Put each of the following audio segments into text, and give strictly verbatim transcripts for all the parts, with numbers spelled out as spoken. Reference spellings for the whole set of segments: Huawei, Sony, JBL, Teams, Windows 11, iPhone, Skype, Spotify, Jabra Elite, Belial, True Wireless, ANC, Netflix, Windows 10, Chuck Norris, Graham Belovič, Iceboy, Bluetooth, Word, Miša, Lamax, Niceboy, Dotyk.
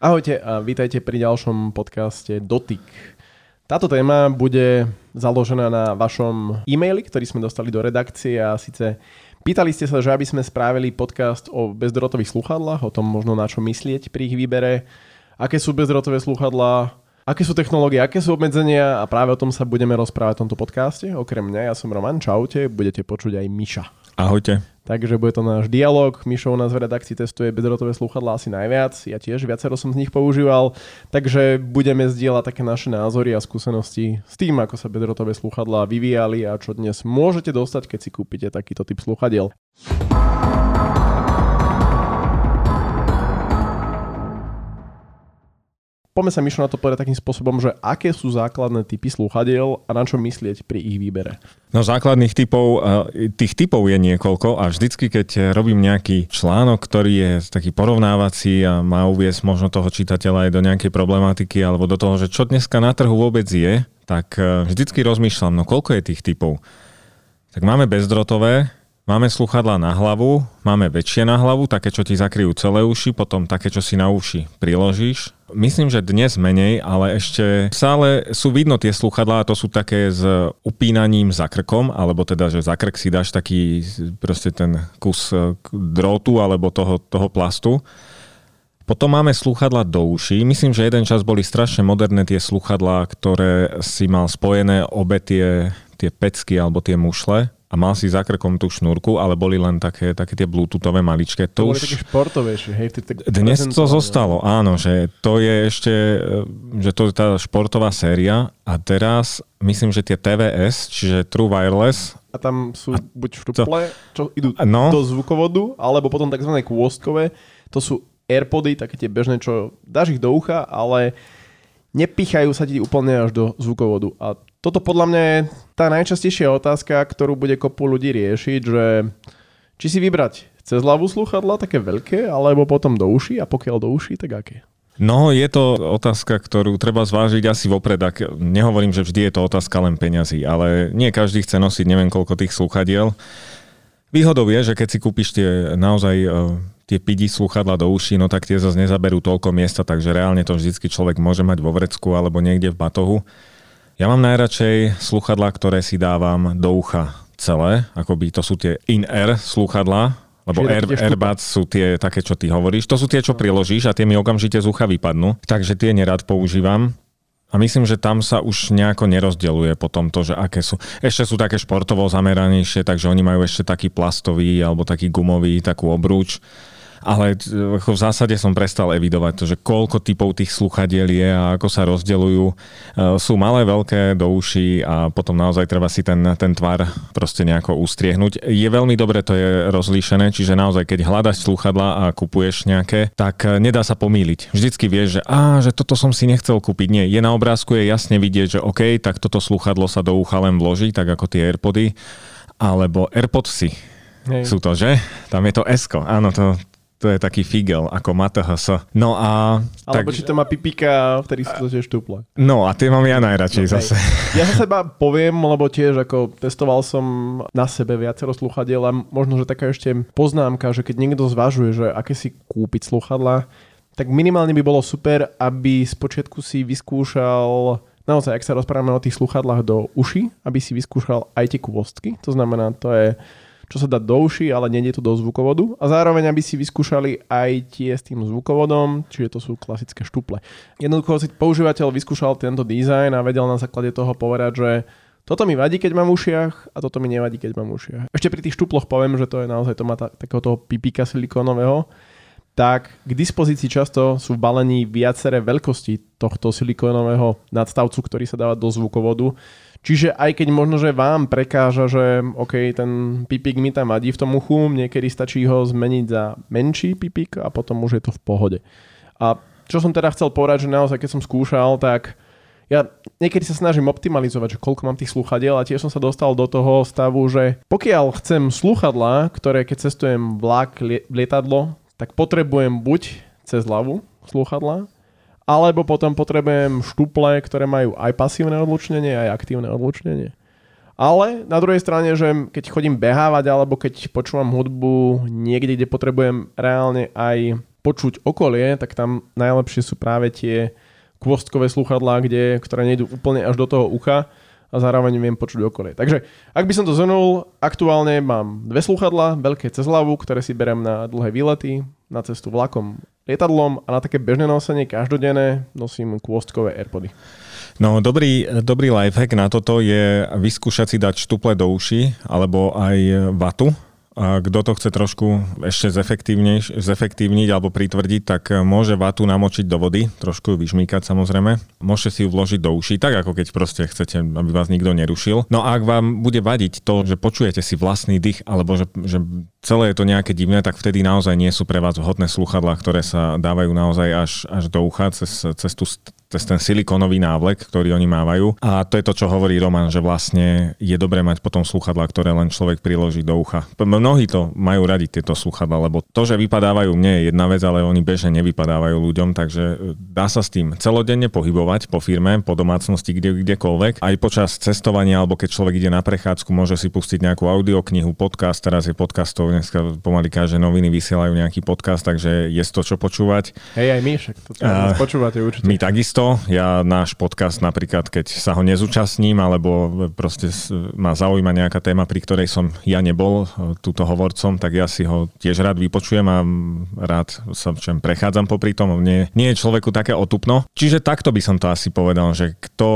Ahojte a vítajte pri ďalšom podcaste Dotyk. Táto téma bude založená na vašom e-maili, ktorý sme dostali do redakcie a síce pýtali ste sa, že aby sme spravili podcast o bezdrôtových slúchadlách, o tom možno na čo myslieť pri ich výbere, aké sú bezdrôtové slúchadlá, aké sú technológie, aké sú obmedzenia a práve o tom sa budeme rozprávať v tomto podcaste. Okrem mňa, ja som Roman, čaute, budete počuť aj Miša. Ahojte. Takže bude to náš dialog. Mišo u nás v redakcii testuje bezdrôtové slúchadlá asi najviac. Ja tiež viacero som z nich používal. Takže budeme zdieľať také naše názory a skúsenosti s tým, ako sa bezdrôtové slúchadlá vyvíjali a čo dnes môžete dostať, keď si kúpite takýto typ slúchadiel. Poďme sa, Mišo, na to povedať takým spôsobom, že aké sú základné typy slúchadiel a na čo myslieť pri ich výbere? No základných typov, tých typov je niekoľko a vždycky, keď robím nejaký článok, ktorý je taký porovnávací a má uviesť možno toho čitateľa aj do nejakej problematiky alebo do toho, že čo dneska na trhu vôbec je, tak vždycky rozmýšľam, no koľko je tých typov. Tak máme bezdrotové, máme slúchadlá na hlavu, máme väčšie na hlavu, také, čo ti zakryjú celé uši, potom také, čo si na uši priložíš. Myslím, že dnes menej, ale ešte stále sú vidno tie slúchadlá, to sú také s upínaním za krkom, alebo teda, že za krk si dáš taký proste ten kus drôtu alebo toho, toho plastu. Potom máme slúchadlá do uší. Myslím, že jeden čas boli strašne moderné tie slúchadlá, ktoré si mal spojené obe tie, tie pecky alebo tie mušle. A mal si za krkom tú šnúrku, ale boli len také, také tie bluetoothové maličké. To, to už... boli také športovejšie. Hej? Dnes to zostalo, áno, že to je ešte, že to je tá športová séria a teraz myslím, že tie té vé es, čiže True Wireless. A tam sú a... buď štuple, čo idú no. do zvukovodu, alebo potom tzv. Kôstkové. To sú AirPody, také tie bežné, čo dáš ich do ucha, ale nepichajú sa ti úplne až do zvukovodu. A toto podľa mňa je tá najčastejšia otázka, ktorú bude kopu ľudí riešiť, že či si vybrať cez hlavu slúchadlá, také veľké, alebo potom do uší a pokiaľ do uší, tak aké? No, je to otázka, ktorú treba zvážiť asi vopred. Ak nehovorím, že vždy je to otázka len peňazí, ale nie každý chce nosiť neviem koľko tých slúchadiel. Výhodou je, že keď si kúpiš tie naozaj tie pidi slúchadlá do uší, no tak tie zase nezaberú toľko miesta, takže reálne to vždycky človek môže mať vo vrecku alebo niekde v batohu. Ja mám najradšej slúchadlá, ktoré si dávam do ucha celé, akoby to sú tie in-ear slúchadlá, lebo air, AirPods sú tie také, čo ty hovoríš. To sú tie, čo priložíš a tie mi okamžite z ucha vypadnú, takže tie nerad používam. A myslím, že tam sa už nejako nerozdeľuje potom to, že aké sú. Ešte sú také športovo zameranejšie, takže oni majú ešte taký plastový alebo taký gumový, takú obruč. Ale v zásade som prestal evidovať to, že koľko typov tých slúchadiel je a ako sa rozdeľujú. Sú malé, veľké, do uší a potom naozaj treba si ten, ten tvar proste nejako ustriehnúť. Je veľmi dobre to je rozlíšené, čiže naozaj keď hľadaš slúchadlá a kupuješ nejaké, tak nedá sa pomýliť. Vždycky vieš, že á, že toto som si nechcel kúpiť. Nie, je na obrázku, je jasne vidieť, že OK, tak toto slúchadlo sa do ucha len vloží, tak ako tie AirPody, alebo AirPodsy. Hej. Sú to, že? Tam je to S-ko. Áno, to... To je taký figel, ako Matahasa. No a... Alebo tak... či to má pipíka, vtedy sú to tiež štuple. No a tie mám ja najradšej okay. zase. Ja sa seba poviem, lebo tiež ako testoval som na sebe viacero slúchadiel a možno, že taká ešte poznámka, že keď niekto zvažuje, že aké si kúpiť slúchadlá, tak minimálne by bolo super, aby spočiatku si vyskúšal... Naozaj, ak sa rozprávame o tých slúchadlách do uši, aby si vyskúšal aj tie kôstky. To znamená, to je... čo sa dá do uši, ale nie je to do zvukovodu. A zároveň, aby si vyskúšali aj tie s tým zvukovodom, čiže to sú klasické štuple. Jednoducho si používateľ vyskúšal tento dizajn a vedel na základe toho povedať, že toto mi vadí, keď mám v ušiach a toto mi nevadí, keď mám v ušiach. Ešte pri tých štuploch poviem, že to je naozaj, to má ta, takého toho pipíka silikónového, tak k dispozícii často sú v balení viaceré veľkosti tohto silikónového nadstavcu, ktorý sa dáva do zvukovodu. Čiže aj keď možno, že vám prekáža, že OK, ten pipík mi tam vadí v tom uchu, niekedy stačí ho zmeniť za menší pipík a potom už je to v pohode. A čo som teda chcel povedať, že naozaj keď som skúšal, tak ja niekedy sa snažím optimalizovať, že koľko mám tých slúchadiel a tiež som sa dostal do toho stavu, že pokiaľ chcem slúchadlá, ktoré keď cestujem vlak, lietadlo, tak potrebujem buď cez hlavu slúchadlá, alebo potom potrebujem štuple, ktoré majú aj pasívne odlučnenie, aj aktívne odlučnenie. Ale na druhej strane, že keď chodím behávať, alebo keď počúvam hudbu niekde, kde potrebujem reálne aj počuť okolie, tak tam najlepšie sú práve tie kôstkové slúchadlá, kde, ktoré nejdú úplne až do toho ucha a zároveň viem počuť okolie. Takže ak by som to zhrnul, aktuálne mám dve slúchadlá, veľké cez hlavu, ktoré si berem na dlhé výlety, na cestu vlakom, lietadlom a na také bežné nosenie každodenné nosím kôstkové AirPody. No dobrý, dobrý lifehack na toto je vyskúšať si dať štuple do uši alebo aj vatu. A kto to chce trošku ešte zefektívniť alebo pritvrdiť, tak môže vatu namočiť do vody, trošku ju vyžmýkať samozrejme. Môžete si ju vložiť do uší, tak ako keď proste chcete, aby vás nikto nerušil. No a ak vám bude vadiť to, že počujete si vlastný dych, alebo že, že celé je to nejaké divné, tak vtedy naozaj nie sú pre vás vhodné slúchadlá, ktoré sa dávajú naozaj až, až do ucha cez, cez tú st- cez ten silikónový návlek, ktorý oni mávajú. A to je to, čo hovorí Roman, že vlastne je dobré mať potom slúchadlá, ktoré len človek priloží do ucha. Mnohí to majú radi, tieto slúchadlá, lebo to, že vypadávajú, mne je jedna vec, ale oni bežne nevypadávajú ľuďom, takže dá sa s tým celodenne pohybovať po firme, po domácnosti, kde, kdekoľvek. Aj počas cestovania, alebo keď človek ide na prechádzku, môže si pustiť nejakú audioknihu, podcast, teraz je podcastov, dneska pomaly každé noviny vysielajú nejaký podcast, takže je to čo počúvať. Hej, aj my však to uh, počúvate určite. My takisto. Ja náš podcast napríklad, keď sa ho nezúčastním, alebo proste ma zaujíma nejaká téma, pri ktorej som ja nebol túto hovorcom, tak ja si ho tiež rád vypočujem a rád sa čem prechádzam popri tom. Nie, nie je človeku také otupno. Čiže takto by som to asi povedal, že kto,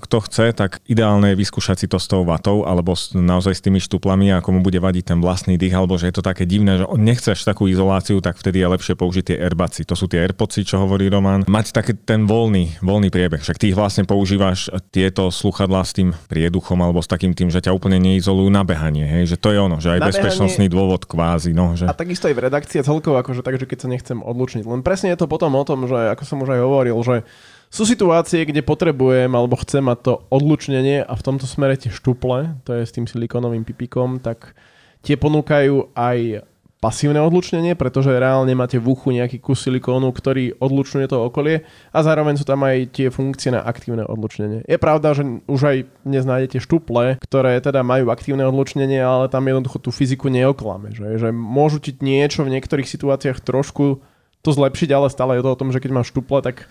kto chce, tak ideálne je vyskúšať si to s tou vatou, alebo naozaj s tými štuplami, ako mu bude vadiť ten vlastný dých, alebo že je to také divné, že nechceš takú izoláciu, tak vtedy je lepšie použiť tie AirBudsy. To sú tie AirPodsy, čo hovorí Roman. Mať také ten voľný voľný priebeh. Však ty vlastne používaš tieto slúchadlá s tým prieduchom alebo s takým tým, že ťa úplne neizolujú na behanie, hej? Že to je ono, že aj na bezpečnostný behanie... dôvod kvázi. No, že... A takisto aj v redakcii celkovo, akože takže keď sa nechcem odlučniť. Len presne je to potom o tom, že ako som už aj hovoril, že sú situácie, kde potrebujem alebo chcem mať to odlučnenie a v tomto smere tie štuple, to je s tým silikónovým pipikom, tak tie ponúkajú aj pasívne odlučnenie, pretože reálne máte v uchu nejaký kus silikónu, ktorý odlučňuje to okolie a zároveň sú tam aj tie funkcie na aktívne odlučnenie. Je pravda, že už aj dnes nájdete štuple, ktoré teda majú aktívne odlučnenie, ale tam jednoducho tú fyziku neoklame. Že, že môžu ti niečo v niektorých situáciách trošku to zlepšiť, ale stále je to o tom, že keď máš štuple, tak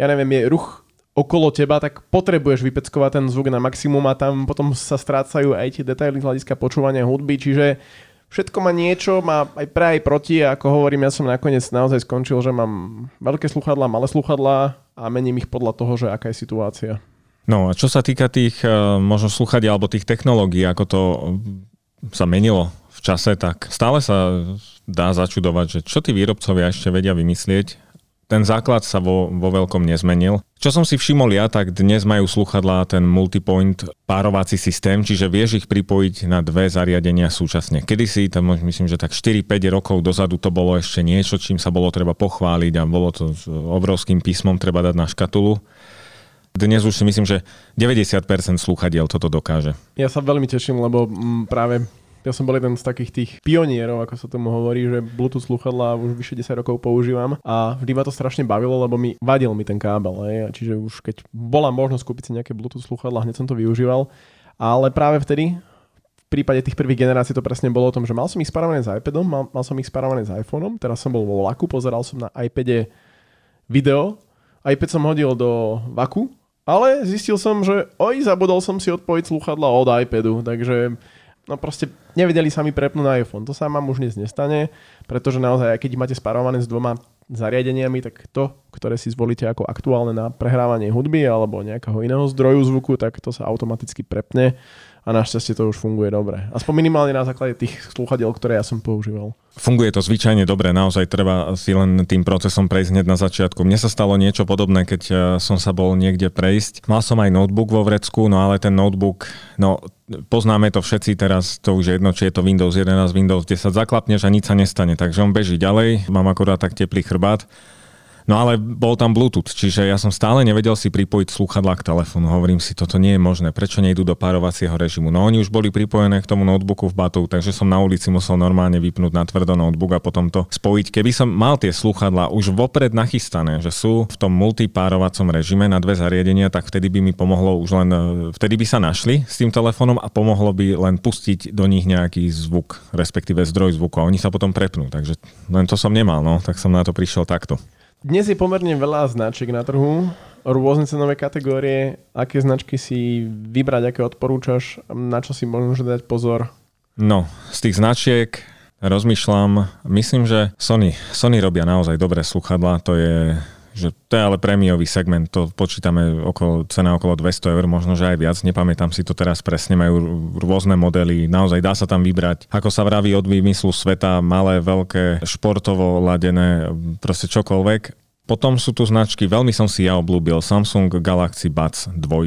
ja neviem, je ruch okolo teba, tak potrebuješ vypeckovať ten zvuk na maximum a tam potom sa strácajú aj tie detaily z hľadiska počúvania hudby, čiže všetko má niečo, má aj pre, aj proti a ako hovorím, ja som nakoniec naozaj skončil, že mám veľké slúchadlá, malé slúchadlá a mením ich podľa toho, že aká je situácia. No a čo sa týka tých možno slúchadiel alebo tých technológií, ako to sa menilo v čase, tak stále sa dá začudovať, že čo tí výrobcovia ešte vedia vymyslieť. Ten základ sa vo, vo veľkom nezmenil. Čo som si všimol ja, tak dnes majú slúchadlá ten multipoint párovací systém, čiže vieš ich pripojiť na dve zariadenia súčasne. Kedysi, tam myslím, že tak štyri päť rokov dozadu to bolo ešte niečo, čím sa bolo treba pochváliť a bolo to s obrovským písmom treba dať na škatulu. Dnes už si myslím, že deväťdesiat percent slúchadiel toto dokáže. Ja sa veľmi teším, lebo m, práve... Ja som bol jeden z takých tých pionierov, ako sa tomu hovorí, že Bluetooth slúchadlá už vyše desať rokov používam a vždy ma to strašne bavilo, lebo mi vadil mi ten kábel. Hej. Čiže už keď bola možnosť kúpiť si nejaké Bluetooth slúchadlá, hneď som to využíval. Ale práve vtedy, v prípade tých prvých generácií to presne bolo o tom, že mal som ich spárované s iPadom, mal, mal som ich spárované s iPhoneom, teraz som bol vo vlaku, pozeral som na iPade video, iPad som hodil do vaku, ale zistil som, že oj, zabudol som si odpojiť slúchadlá od iPadu, takže... No proste nevedeli sa mi prepnúť na iPhone. To sa vám už dnes nestane, pretože naozaj, keď máte spárované s dvoma zariadeniami, tak to, ktoré si zvolíte ako aktuálne na prehrávanie hudby alebo nejakého iného zdroju zvuku, tak to sa automaticky prepne a našťastie to už funguje dobre. Aspoň minimálne na základe tých slúchadiel, ktoré ja som používal. Funguje to zvyčajne dobre, naozaj treba si len tým procesom prejsť hneď na začiatku. Mne sa stalo niečo podobné, keď som sa bol niekde prejsť. Mal som aj notebook vo vrecku, no ale ten notebook, no poznáme to všetci teraz, to už je jedno, či je to Windows jedenásť, Windows desať, zaklapneš a nič sa nestane, takže on beží ďalej, mám akurát tak teplý chrbát. No ale bol tam Bluetooth, čiže ja som stále nevedel si pripojiť slúchadlá k telefónu. Hovorím si, toto nie je možné, prečo nejdu do párovacieho režimu. No oni už boli pripojené k tomu notebooku v batohu, takže som na ulici musel normálne vypnúť na tvrdo notebook a potom to spojiť. Keby som mal tie slúchadlá už vopred nachystané, že sú v tom multipárovacom režime na dve zariadenia, tak vtedy by mi pomohlo už len, vtedy by sa našli s tým telefónom a pomohlo by len pustiť do nich nejaký zvuk, respektíve zdroj zvuku, a oni sa potom prepnú. Takže len to som nemal, no, tak som na to prišiel takto. Dnes je pomerne veľa značiek na trhu, rôzne cenové kategórie. Aké značky si vybrať, aké odporúčaš, na čo si možno dať pozor? No, z tých značiek rozmýšľam, myslím, že Sony. Sony robia naozaj dobré sluchadlá, to je, že to je ale prémiový segment, to počítame okolo, cena okolo dvesto eur, možno že aj viac, nepamätám si to teraz presne, majú rôzne modely, naozaj dá sa tam vybrať, ako sa vraví, od výmyslu sveta, malé, veľké, športovo ladené, proste čokoľvek. Potom sú tu značky, veľmi som si ja obľúbil, Samsung Galaxy Buds dva.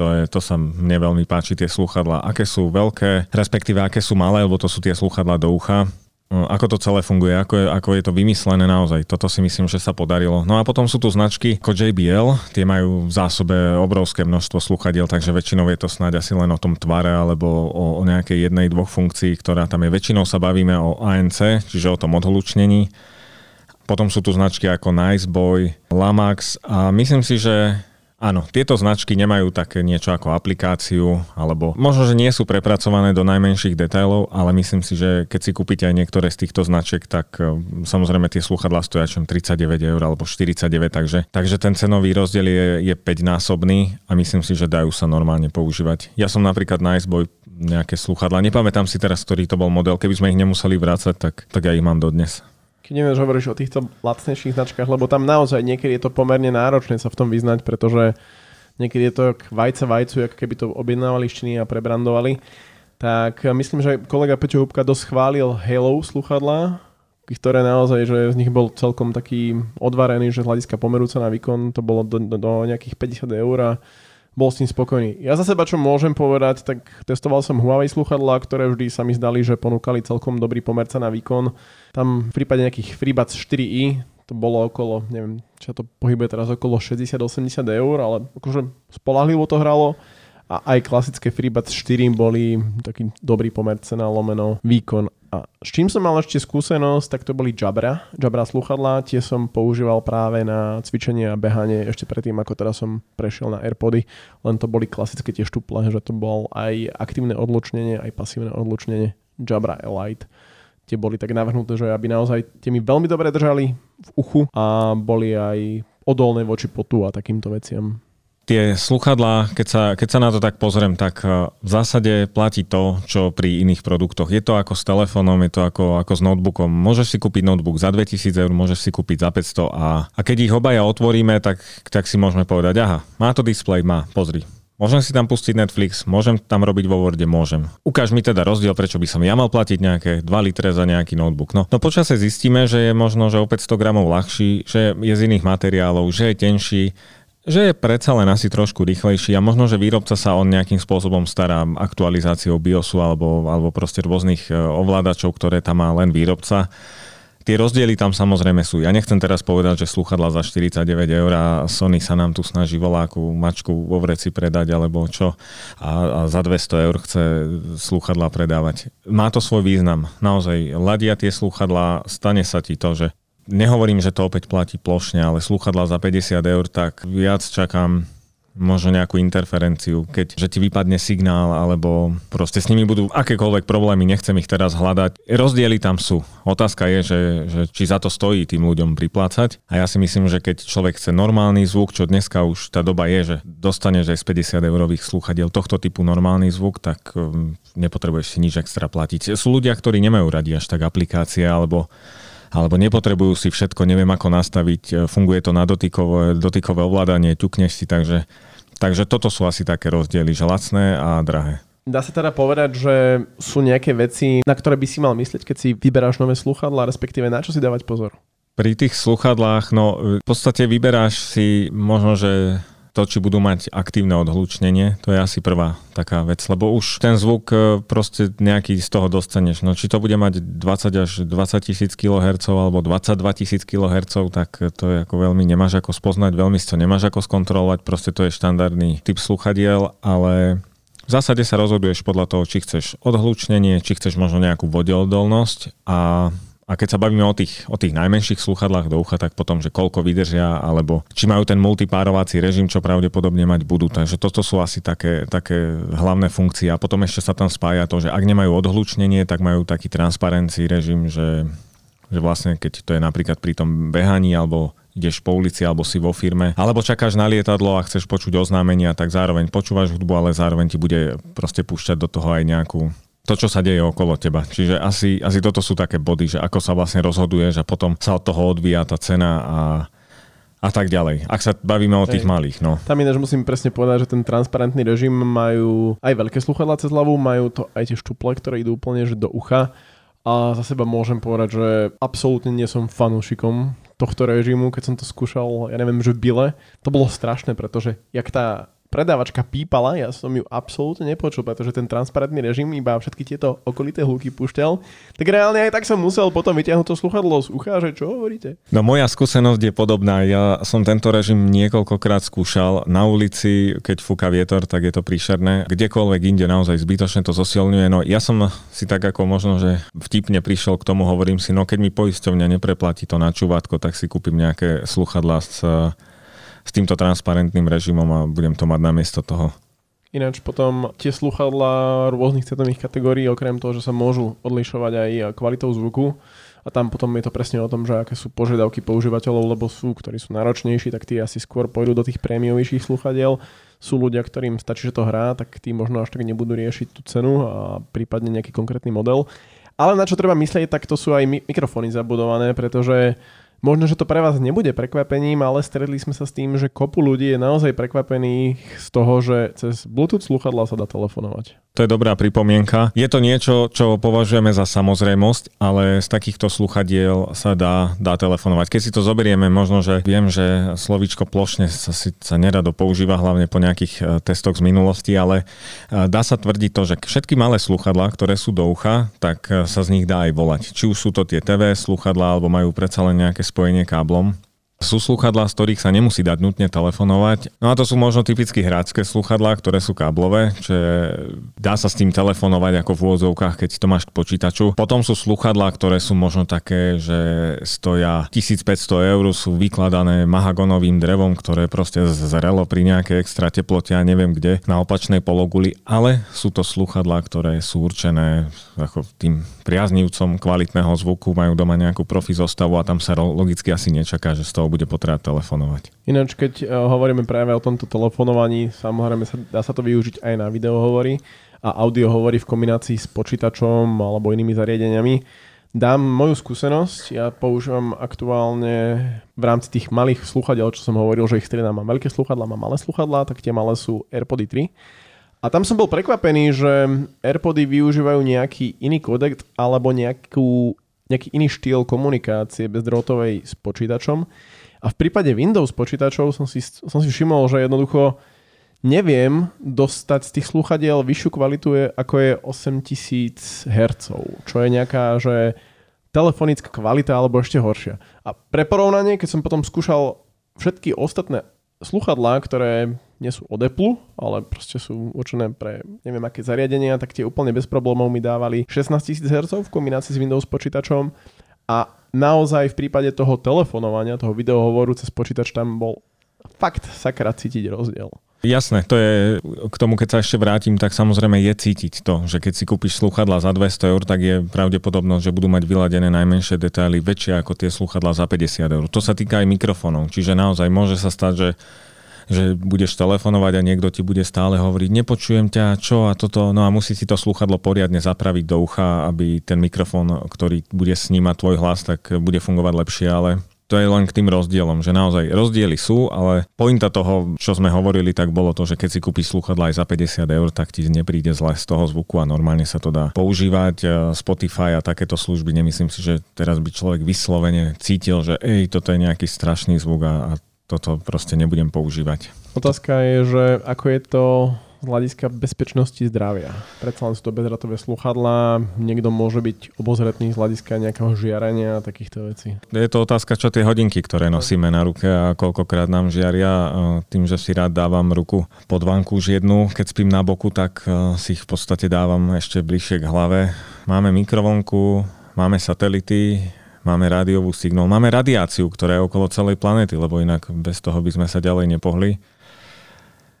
To, je, to sa mne veľmi páči, tie slúchadlá, aké sú veľké, respektíve aké sú malé, lebo to sú tie slúchadlá do ucha. Ako to celé funguje, ako je, ako je to vymyslené naozaj. Toto si myslím, že sa podarilo. No a potom sú tu značky ako J B L, tie majú v zásobe obrovské množstvo slúchadiel, takže väčšinou je to snáď asi len o tom tvare alebo o, o nejakej jednej, dvoch funkcií, ktorá tam je. Väčšinou sa bavíme o A N C, čiže o tom odhlučnení. Potom sú tu značky ako Niceboy, Lamax a myslím si, že áno, tieto značky nemajú také niečo ako aplikáciu, alebo možno, že nie sú prepracované do najmenších detailov, ale myslím si, že keď si kúpite aj niektoré z týchto značiek, tak samozrejme tie slúchadlá stoja čom tridsaťdeväť eur alebo štyridsaťdeväť, takže, takže ten cenový rozdiel je, je päťnásobný a myslím si, že dajú sa normálne používať. Ja som napríklad na Iceboy nejaké slúchadlá, nepamätám si teraz, ktorý to bol model, keby sme ich nemuseli vrácať, tak, tak ja ich mám dodnes. Keď neviem, že hovoríš o týchto lacnejších značkách, lebo tam naozaj niekedy je to pomerne náročné sa v tom vyznať, pretože niekedy je to jak vajce vajcu, ako keby to objednávali z Číny a prebrandovali. Tak myslím, že kolega Peťo Húbka dosť chválil Halo slúchadlá, ktoré naozaj, že z nich bol celkom taký odvarený, že z hľadiska pomeru cena na výkon to bolo do, do, do nejakých päťdesiat eur a bol s tým spokojný. Ja za seba, čo môžem povedať, tak testoval som Huawei slúchadlá, ktoré vždy sa mi zdali, že ponúkali celkom dobrý pomer cena na výkon. Tam v prípade nejakých FreeBuds štyri i to bolo okolo, neviem, čo to pohybuje teraz, okolo šesťdesiat až osemdesiat eur, ale akože spoľahlivo to hralo. A aj klasické FreeBuds štyri boli taký dobrý pomer cena lomeno výkon. A s čím som mal ešte skúsenosť, tak to boli Jabra, Jabra slúchadlá, tie som používal práve na cvičenie a behanie ešte predtým, ako teraz som prešiel na AirPody, len to boli klasické tie štuple, že to bol aj aktívne odlučnenie, aj pasívne odlučnenie Jabra Elite. Tie boli tak navrhnuté, že aby naozaj tie mi veľmi dobre držali v uchu a boli aj odolné voči potu a takýmto veciam. Tie slúchadlá, keď sa, keď sa na to tak pozriem, tak v zásade platí to, čo pri iných produktoch. Je to ako s telefónom, je to ako, ako s notebookom. Môžeš si kúpiť notebook za dvetisíc eur, môžeš si kúpiť za päťsto a, a keď ich obaja otvoríme, tak, tak si môžeme povedať, aha, má to displej, má, pozri. Môžem si tam pustiť Netflix, môžem tam robiť vo Worde, môžem. Ukáž mi teda rozdiel, prečo by som ja mal platiť nejaké dva litre za nejaký notebook. No, no počasie zistíme, že je možno, že o päťsto gramov ľahší, že je z iných materiálov, že je tenší, že je predsa len asi trošku rýchlejší a možno, že výrobca sa on nejakým spôsobom stará aktualizáciou BIOSu alebo, alebo proste rôznych ovládačov, ktoré tam má len výrobca. Tie rozdiely tam samozrejme sú. Ja nechcem teraz povedať, že slúchadlá za štyridsaťdeväť eur a Sony sa nám tu snaží voláku mačku vo vreci predať alebo čo a, a za dvesto eur chce slúchadlá predávať. Má to svoj význam. Naozaj ladia tie slúchadlá, stane sa ti to, že nehovorím, že to opäť platí plošne, ale slúchadlá za päťdesiat eur, tak viac čakám možno nejakú interferenciu, keď že ti vypadne signál, alebo proste s nimi budú akékoľvek problémy, nechcem ich teraz hľadať. Rozdiely tam sú. Otázka je, že, že či za to stojí tým ľuďom priplácať. A ja si myslím, že keď človek chce normálny zvuk, čo dneska už tá doba je, že dostaneš aj z päťdesiat eurových slúchadiel tohto typu normálny zvuk, tak um, nepotrebuješ si nič extra platiť. Sú ľudia, ktorí nemajú radi až tak aplikácie, alebo alebo nepotrebujú si všetko, neviem ako nastaviť, funguje to na dotykové, dotykové ovládanie, ťukneš si, takže, takže toto sú asi také rozdiely, že lacné a drahé. Dá sa teda povedať, že sú nejaké veci, na ktoré by si mal myslieť, keď si vyberáš nové slúchadlá, respektíve na čo si dávať pozor? Pri tých slúchadlách, no v podstate vyberáš si možno, že to, či budú mať aktívne odhlučnenie, to je asi prvá taká vec, lebo už ten zvuk proste nejaký z toho dostaneš. No či to bude mať dvadsať až dvadsaťtisíc kilohertzov alebo dvadsaťdvatisíc kilohertzov, tak to je ako veľmi nemáš ako spoznať, veľmi si to nemáš ako skontrolovať, proste to je štandardný typ slúchadiel, ale v zásade sa rozhoduješ podľa toho, či chceš odhlučnenie, či chceš možno nejakú vodeodolnosť a A keď sa bavíme o tých, o tých najmenších slúchadlách do ucha, tak potom, že koľko vydržia, alebo či majú ten multipárovací režim, čo pravdepodobne mať budú. Takže toto sú asi také, také hlavné funkcie. A potom ešte sa tam spája to, že ak nemajú odhlučnenie, tak majú taký transparency režim, že, že vlastne keď to je napríklad pri tom behaní, alebo ideš po ulici, alebo si vo firme, alebo čakáš na lietadlo a chceš počuť oznámenia, tak zároveň počúvaš hudbu, ale zároveň ti bude proste púšťať do toho aj nejakú to, čo sa deje okolo teba. Čiže asi, asi toto sú také body, že ako sa vlastne rozhoduješ a potom sa od toho odvíja tá cena a, a tak ďalej. Ak sa bavíme o tých Hej. malých, no. Tam ináč musím presne povedať, že ten transparentný režim majú aj veľké slúchadlá cez hlavu, majú to aj tie štuple, ktoré idú úplne že do ucha a za seba môžem povedať, že absolútne nie som fanúšikom tohto režimu, keď som to skúšal, ja neviem, že v Bile. To bolo strašné, pretože jak tá predávačka pípala, ja som ju absolútne nepočul, pretože ten transparentný režim iba všetky tieto okolité hluky púšťal, tak reálne aj tak som musel potom vyťahnuť to sluchadlo z ucha, že čo hovoríte? No moja skúsenosť je podobná, ja som tento režim niekoľkokrát skúšal, na ulici, keď fúka vietor, tak je to príšerné, kdekoľvek inde naozaj zbytočne to zosilňuje, no ja som si tak ako možno, že vtipne prišiel k tomu, hovorím si, no keď mi poisťovňa nepreplatí to načúvatko, tak si kúpim nejaké sluchadlá s s týmto transparentným režimom a budem to mať namiesto toho. Ináč potom tie slúchadlá rôznych cenových kategórií, okrem toho, že sa môžu odlišovať aj kvalitou zvuku a tam potom je to presne o tom, že aké sú požiadavky používateľov, lebo sú, ktorí sú náročnejší, tak tí asi skôr pôjdu do tých prémiovejších slúchadiel. Sú ľudia, ktorým stačí, že to hrá, tak tí možno až tak nebudú riešiť tú cenu a prípadne nejaký konkrétny model. Ale na čo treba myslieť, tak to sú aj mikrofóny zabudované, pretože možno, že to pre vás nebude prekvapením, ale stretli sme sa s tým, že kopu ľudí je naozaj prekvapených z toho, že cez Bluetooth slúchadlá sa dá telefonovať. To je dobrá pripomienka. Je to niečo, čo považujeme za samozrejmosť, ale z takýchto slúchadiel sa dá, dá telefonovať. Keď si to zoberieme, možno, že viem, že slovíčko plošne sa, si, sa nerado používa, hlavne po nejakých testoch z minulosti, ale dá sa tvrdiť to, že všetky malé slúchadlá, ktoré sú do ucha, tak sa z nich dá aj volať. Či už sú to tie té vé slúchadlá, alebo majú predsa len nejaké spojenie káblom. Sú slúchadlá, z ktorých sa nemusí dať nutne telefonovať. No a to sú možno typicky hráčské slúchadlá, ktoré sú káblové, čo dá sa s tým telefonovať ako v úvodzovkách, keď to máš k počítaču. Potom sú slúchadlá, ktoré sú možno také, že stoja tisícpäťsto eur, sú vykladané mahagonovým drevom, ktoré proste zrelo pri nejakej extra teplote, ja neviem kde, na opačnej pologuli, ale sú to slúchadlá, ktoré sú určené ako tým priaznivcom kvalitného zvuku, majú doma nejakú profi zostavu a tam sa logicky asi nečaká, že z bude potrebovať telefonovať. Ináč, keď uh, hovoríme práve o tomto telefonovaní, samozrejme sa, dá sa to využiť aj na videohovory a audiohovory v kombinácii s počítačom alebo inými zariadeniami. Dám moju skúsenosť, ja používam aktuálne v rámci tých malých slúchadiel, čo som hovoril, že ich streda má veľké slúchadlá, má malé slúchadlá, tak tie malé sú AirPods tri. A tam som bol prekvapený, že AirPody využívajú nejaký iný kodek alebo nejakú nejaký iný štýl komunikácie bezdrôtovej s počítačom. A v prípade Windows počítačov som si, som si všimol, že jednoducho neviem dostať z tých slúchadiel vyššiu kvalitu, je, ako je osemtisíc hertzov, čo je nejaká, že telefonická kvalita alebo ešte horšia. A pre porovnanie, keď som potom skúšal všetky ostatné slúchadlá, ktoré nie sú od Apple, ale proste sú určené pre neviem aké zariadenia, tak tie úplne bez problémov mi dávali šestnásťtisíc hertzov v kombinácii s Windows počítačom a naozaj v prípade toho telefonovania, toho videohovoru cez počítač tam bol fakt sakra cítiť rozdiel. Jasné, to je, k tomu keď sa ešte vrátim, tak samozrejme je cítiť to, že keď si kúpiš slúchadlá za dvesto eur, tak je pravdepodobnosť, že budú mať vyladené najmenšie detaily väčšie ako tie slúchadlá za päťdesiat eur. To sa týka aj mikrofónov, čiže naozaj môže sa stať, že že budeš telefonovať a niekto ti bude stále hovoriť, nepočujem ťa, čo a toto, no a musí si to slúchadlo poriadne zapraviť do ucha, aby ten mikrofón, ktorý bude snímať tvoj hlas, tak bude fungovať lepšie, ale to je len k tým rozdielom, že naozaj rozdiely sú, ale pointa toho, čo sme hovorili, tak bolo to, že keď si kúpiš slúchadlá aj za päťdesiat eur, tak ti nepríde zle z toho zvuku a normálne sa to dá používať. Spotify a takéto služby, nemyslím si, že teraz by človek vyslovene cítil, že ej, toto je nejaký strašný zvuk a toto proste nebudem používať. Otázka je, že ako je to z hľadiska bezpečnosti zdravia. Predsa len sú to bezdrátové slúchadlá, niekto môže byť obozretný z hľadiska nejakého žiarenia a takýchto vecí. Je to otázka, čo tie hodinky, ktoré nosíme na ruke a koľkokrát nám žiaria. Tým, že si rád dávam ruku pod vanku už jednu, keď spím na boku, tak si ich v podstate dávam ešte bližšie k hlave. Máme mikrovlnku, máme satelity, máme rádiovú signál, máme radiáciu, ktorá je okolo celej planéty, lebo inak bez toho by sme sa ďalej nepohli.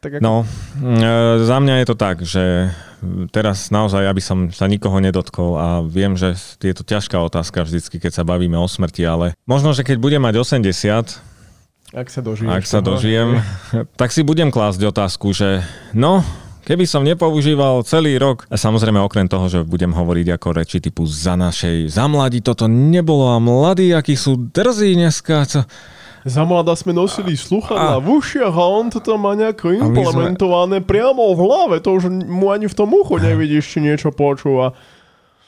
Tak ako... No, e, za mňa je to tak, že teraz naozaj, aby som sa nikoho nedotkol a viem, že je to ťažká otázka vždycky, keď sa bavíme o smrti, ale možno, že keď budem mať osemdesiat, ak sa, ak sa dožijem, tak si budem klásť otázku, že no, keby som nepoužíval celý rok, a samozrejme okrem toho, že budem hovoriť ako reči typu za našej, za mladí toto nebolo a mladí, akí sú drzí dneska, co... Za mladá sme nosili sluchadlá v ušiach a on to tam má nejako implementované sme... priamo v hlave. To už mu ani v tom uchu nevidíš, či niečo počúva.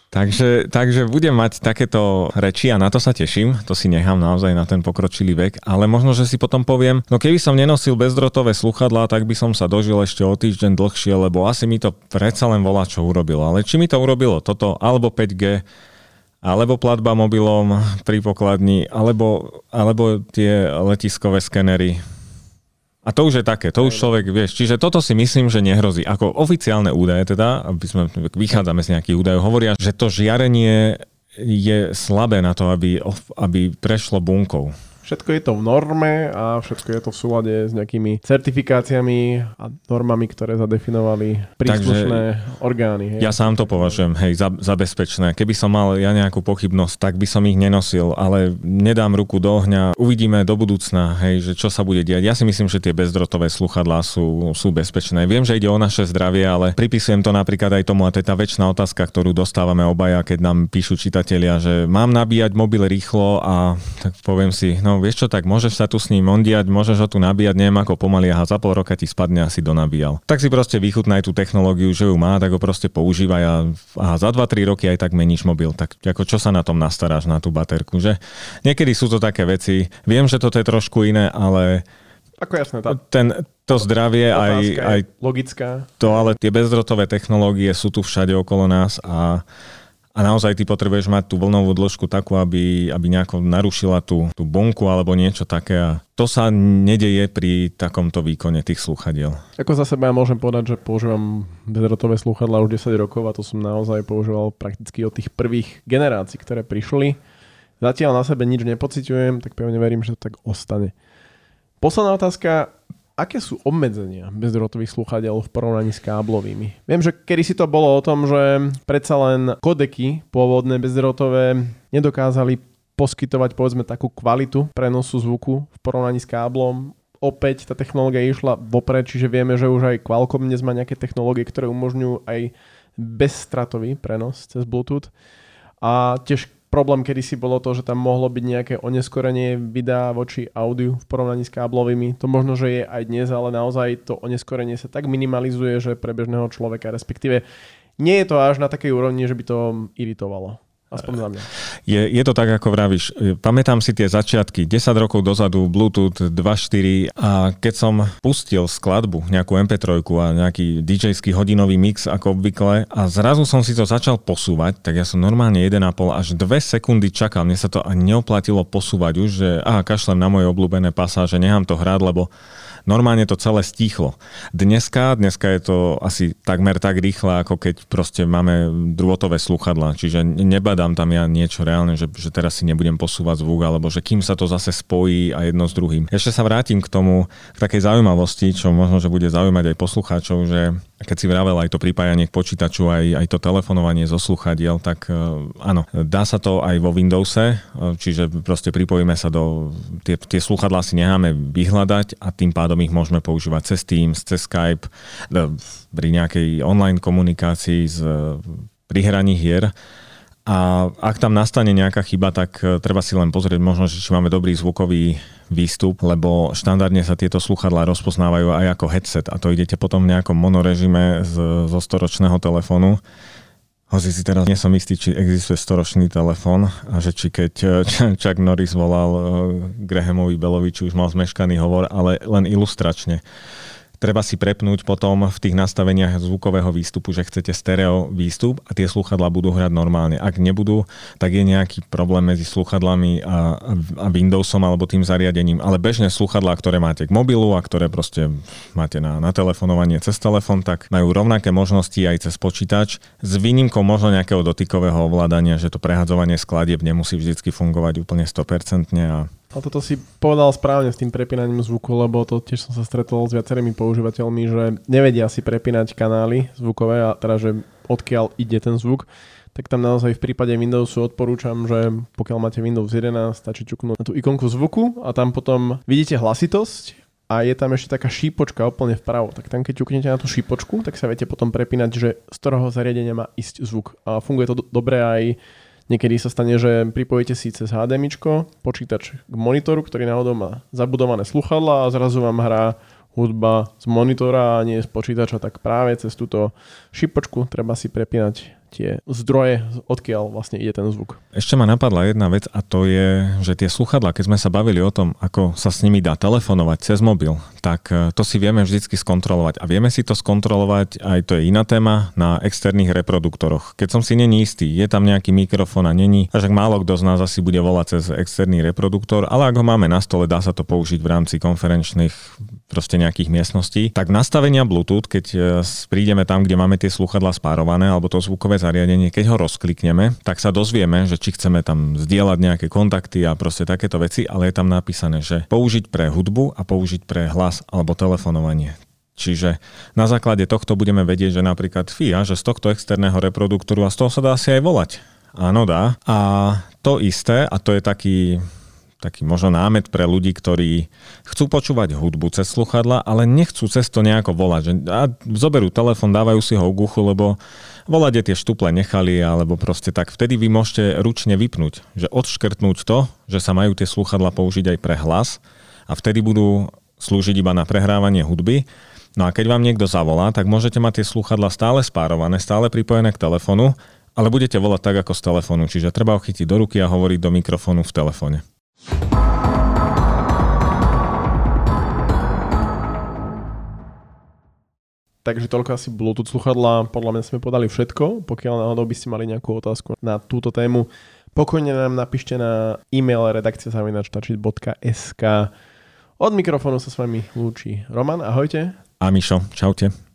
Takže, takže budem mať takéto reči a na to sa teším. To si nechám naozaj na ten pokročilý vek. Ale možno, že si potom poviem, no keby som nenosil bezdrotové sluchadlá, tak by som sa dožil ešte o týždeň dlhšie, lebo asi mi to predsa len volá, čo urobilo. Ale či mi to urobilo toto, alebo päť gé, alebo platba mobilom pri pokladni, alebo, alebo tie letiskové skenery. A to už je také, to už človek, vieš, čiže toto si myslím, že nehrozí. Ako oficiálne údaje teda, aby sme, vychádzame z nejakých údajov, hovoria, že to žiarenie je slabé na to, aby, aby prešlo bunkou. Všetko je to v norme a všetko je to v súlade s nejakými certifikáciami a normami, ktoré zadefinovali príslušné Takže orgány. Hej. Ja sám to považujem, hej, za, za bezpečné. Keby som mal ja nejakú pochybnosť, tak by som ich nenosil, ale nedám ruku do ohňa. Uvidíme do budúcna, hej, že čo sa bude diať. Ja si myslím, že tie bezdrotové sluchadlá sú, sú bezpečné. Viem, že ide o naše zdravie, ale pripisujem to napríklad aj tomu, a to je tá večná otázka, ktorú dostávame obaja, keď nám píšu čitatelia, že mám nabíjať mobil rýchlo a tak poviem si, no, No, vieš čo, tak môžeš sa tu s ním ondiať, môžeš ho tu nabíjať, neviem ako pomaly, aha, za pol roka ti spadne a si donabíjal. Tak si proste vychutnaj tú technológiu, že ju má, tak ho proste používaj a aha, za dva tri roky aj tak meníš mobil. Tak ako čo sa na tom nastaráš, na tú baterku, že? Niekedy sú to také veci, viem, že toto je trošku iné, ale... Ako jasné, tá... ten, to zdravie aj, aj... logická. To, ale tie bezdrotové technológie sú tu všade okolo nás a... A naozaj ty potrebuješ mať tú vlnovú dĺžku takú, aby, aby nejako narušila tú, tú bunku alebo niečo také. A to sa nedeje pri takomto výkone tých slúchadiel. Ako za seba ja môžem povedať, že používam bezdrotové slúchadlá už desať rokov a to som naozaj používal prakticky od tých prvých generácií, ktoré prišli. Zatiaľ na sebe nič nepociťujem, tak pevne verím, že to tak ostane. Posledná otázka. Aké sú obmedzenia bezdrôtových slúchadiel v porovnaní s káblovými? Viem, že kedy si to bolo o tom, že predsa len kodeky pôvodné bezdrôtové nedokázali poskytovať povedzme takú kvalitu prenosu zvuku v porovnaní s káblom. Opäť tá technológia išla vopred, čiže vieme, že už aj Qualcomm dnes má nejaké technológie, ktoré umožňujú aj bezstratový prenos cez Bluetooth. A tiež problém kedysi bolo to, že tam mohlo byť nejaké oneskorenie videa voči audiu v porovnaní s káblovými. To možno, že je aj dnes, ale naozaj to oneskorenie sa tak minimalizuje, že pre bežného človeka, respektíve nie je to až na takej úrovni, že by to iritovalo. Aspoň za mňa. Je, je to tak, ako vravíš. Pamätám si tie začiatky. desať rokov dozadu Bluetooth dva štyri a keď som pustil skladbu, nejakú em pé tri a nejaký DJský hodinový mix ako obvykle a zrazu som si to začal posúvať, tak ja som normálne jeden a pol až dve sekundy čakal. Mne sa to ani neoplatilo posúvať už, že aha, kašlem na moje obľúbené pasáže, nechám to hrať, lebo normálne to celé stíchlo. Dneska, dneska je to asi takmer tak rýchle, ako keď proste máme drôtové slúchadlá, čiže nebadám tam ja niečo reálne, že, že teraz si nebudem posúvať zvuk, alebo že kým sa to zase spojí a jedno s druhým. Ešte sa vrátim k tomu, k takej zaujímavosti, čo možno, že bude zaujímať aj poslucháčov, že keď si vravel aj to pripájanie k počítaču, aj, aj to telefonovanie zo slúchadiel, tak áno, dá sa to aj vo Windowse, čiže proste pripojíme sa do... Tie, tie slúchadlá si necháme vyhľadať a tým pádom ich môžeme používať cez Teams, cez Skype, pri nejakej online komunikácii, z, pri hraní hier. A ak tam nastane nejaká chyba, tak treba si len pozrieť možno, či máme dobrý zvukový výstup, lebo štandardne sa tieto slúchadlá rozpoznávajú aj ako headset a to idete potom v nejakom monorežime z, zo storočného telefónu. Hoci si teraz nie som istý, či existuje storočný telefón a že či keď Chuck Norris volal Grahamovi Beloviču, už mal zmeškaný hovor, ale len ilustračne. Treba si prepnúť potom v tých nastaveniach zvukového výstupu, že chcete stereo výstup a tie slúchadlá budú hrať normálne. Ak nebudú, tak je nejaký problém medzi slúchadlami a, a Windowsom alebo tým zariadením. Ale bežné slúchadlá, ktoré máte k mobilu a ktoré proste máte na, na telefonovanie cez telefón, tak majú rovnaké možnosti aj cez počítač. S výnimkou možno nejakého dotykového ovládania, že to prehadzovanie skladieb nemusí vždycky fungovať úplne sto percent a... A toto si povedal správne s tým prepínaním zvuku, lebo to tiež som sa stretol s viacerými používateľmi, že nevedia si prepínať kanály zvukové, a teda, že odkiaľ ide ten zvuk, tak tam naozaj v prípade Windowsu odporúčam, že pokiaľ máte Windows jedenásť, stačí čuknúť na tú ikonku zvuku a tam potom vidíte hlasitosť a je tam ešte taká šípočka úplne vpravo. Tak tam keď čuknete na tú šípočku, tak sa viete potom prepínať, že z ktorého zariadenia má ísť zvuk. A funguje to do- dobre aj... Niekedy sa stane, že pripojíte si cez há dé émičko počítač k monitoru, ktorý náhodou má zabudované sluchadlá a zrazu vám hrá hudba z monitora a nie z počítača, tak práve cez túto šipočku treba si prepínať tie zdroje, odkiaľ vlastne ide ten zvuk. Ešte ma napadla jedna vec a to je, že tie slúchadlá, keď sme sa bavili o tom, ako sa s nimi dá telefonovať cez mobil, tak to si vieme vždycky skontrolovať. A vieme si to skontrolovať, aj to je iná téma, na externých reproduktoroch. Keď som si není istý, je tam nejaký mikrofón a není, až ak málo kto z nás asi bude volať cez externý reproduktor, ale ak ho máme na stole, dá sa to použiť v rámci konferenčných proste nejakých miestností, tak nastavenia Bluetooth, keď prídeme tam, kde máme tie slúchadlá spárované alebo to zvukové zariadenie, keď ho rozklikneme, tak sa dozvieme, že či chceme tam zdieľať nejaké kontakty a proste takéto veci, ale je tam napísané, že použiť pre hudbu a použiť pre hlas alebo telefonovanie. Čiže na základe tohto budeme vedieť, že napríklad fíha, že z tohto externého reproduktoru a z toho sa dá si aj volať. Áno, dá. A to isté, a to je taký... taký možno námet pre ľudí, ktorí chcú počúvať hudbu cez sluchadla, ale nechcú cez to nejako volať. A zoberú telefón, dávajú si ho k uchu, lebo volať je tie štuple nechali, alebo proste tak. Vtedy vy môžete ručne vypnúť, že odškrtnúť to, že sa majú tie sluchadla použiť aj pre hlas a vtedy budú slúžiť iba na prehrávanie hudby. No a keď vám niekto zavolá, tak môžete mať tie sluchadla stále spárované, stále pripojené k telefónu, ale budete volať tak ako z telefónu, čiže treba ho chytiť do ruky a hovoriť do mikrofónu v telefóne. Takže toľko asi Bluetooth sluchadlá, podľa mňa sme podali všetko. Pokiaľ náhodou by ste mali nejakú otázku na túto tému, pokojne nám napíšte na e-mail redakcia zavináč tačit bodka es ká. Od mikrofónu sa s vami lúči Roman, ahojte. A Mišo, čaute.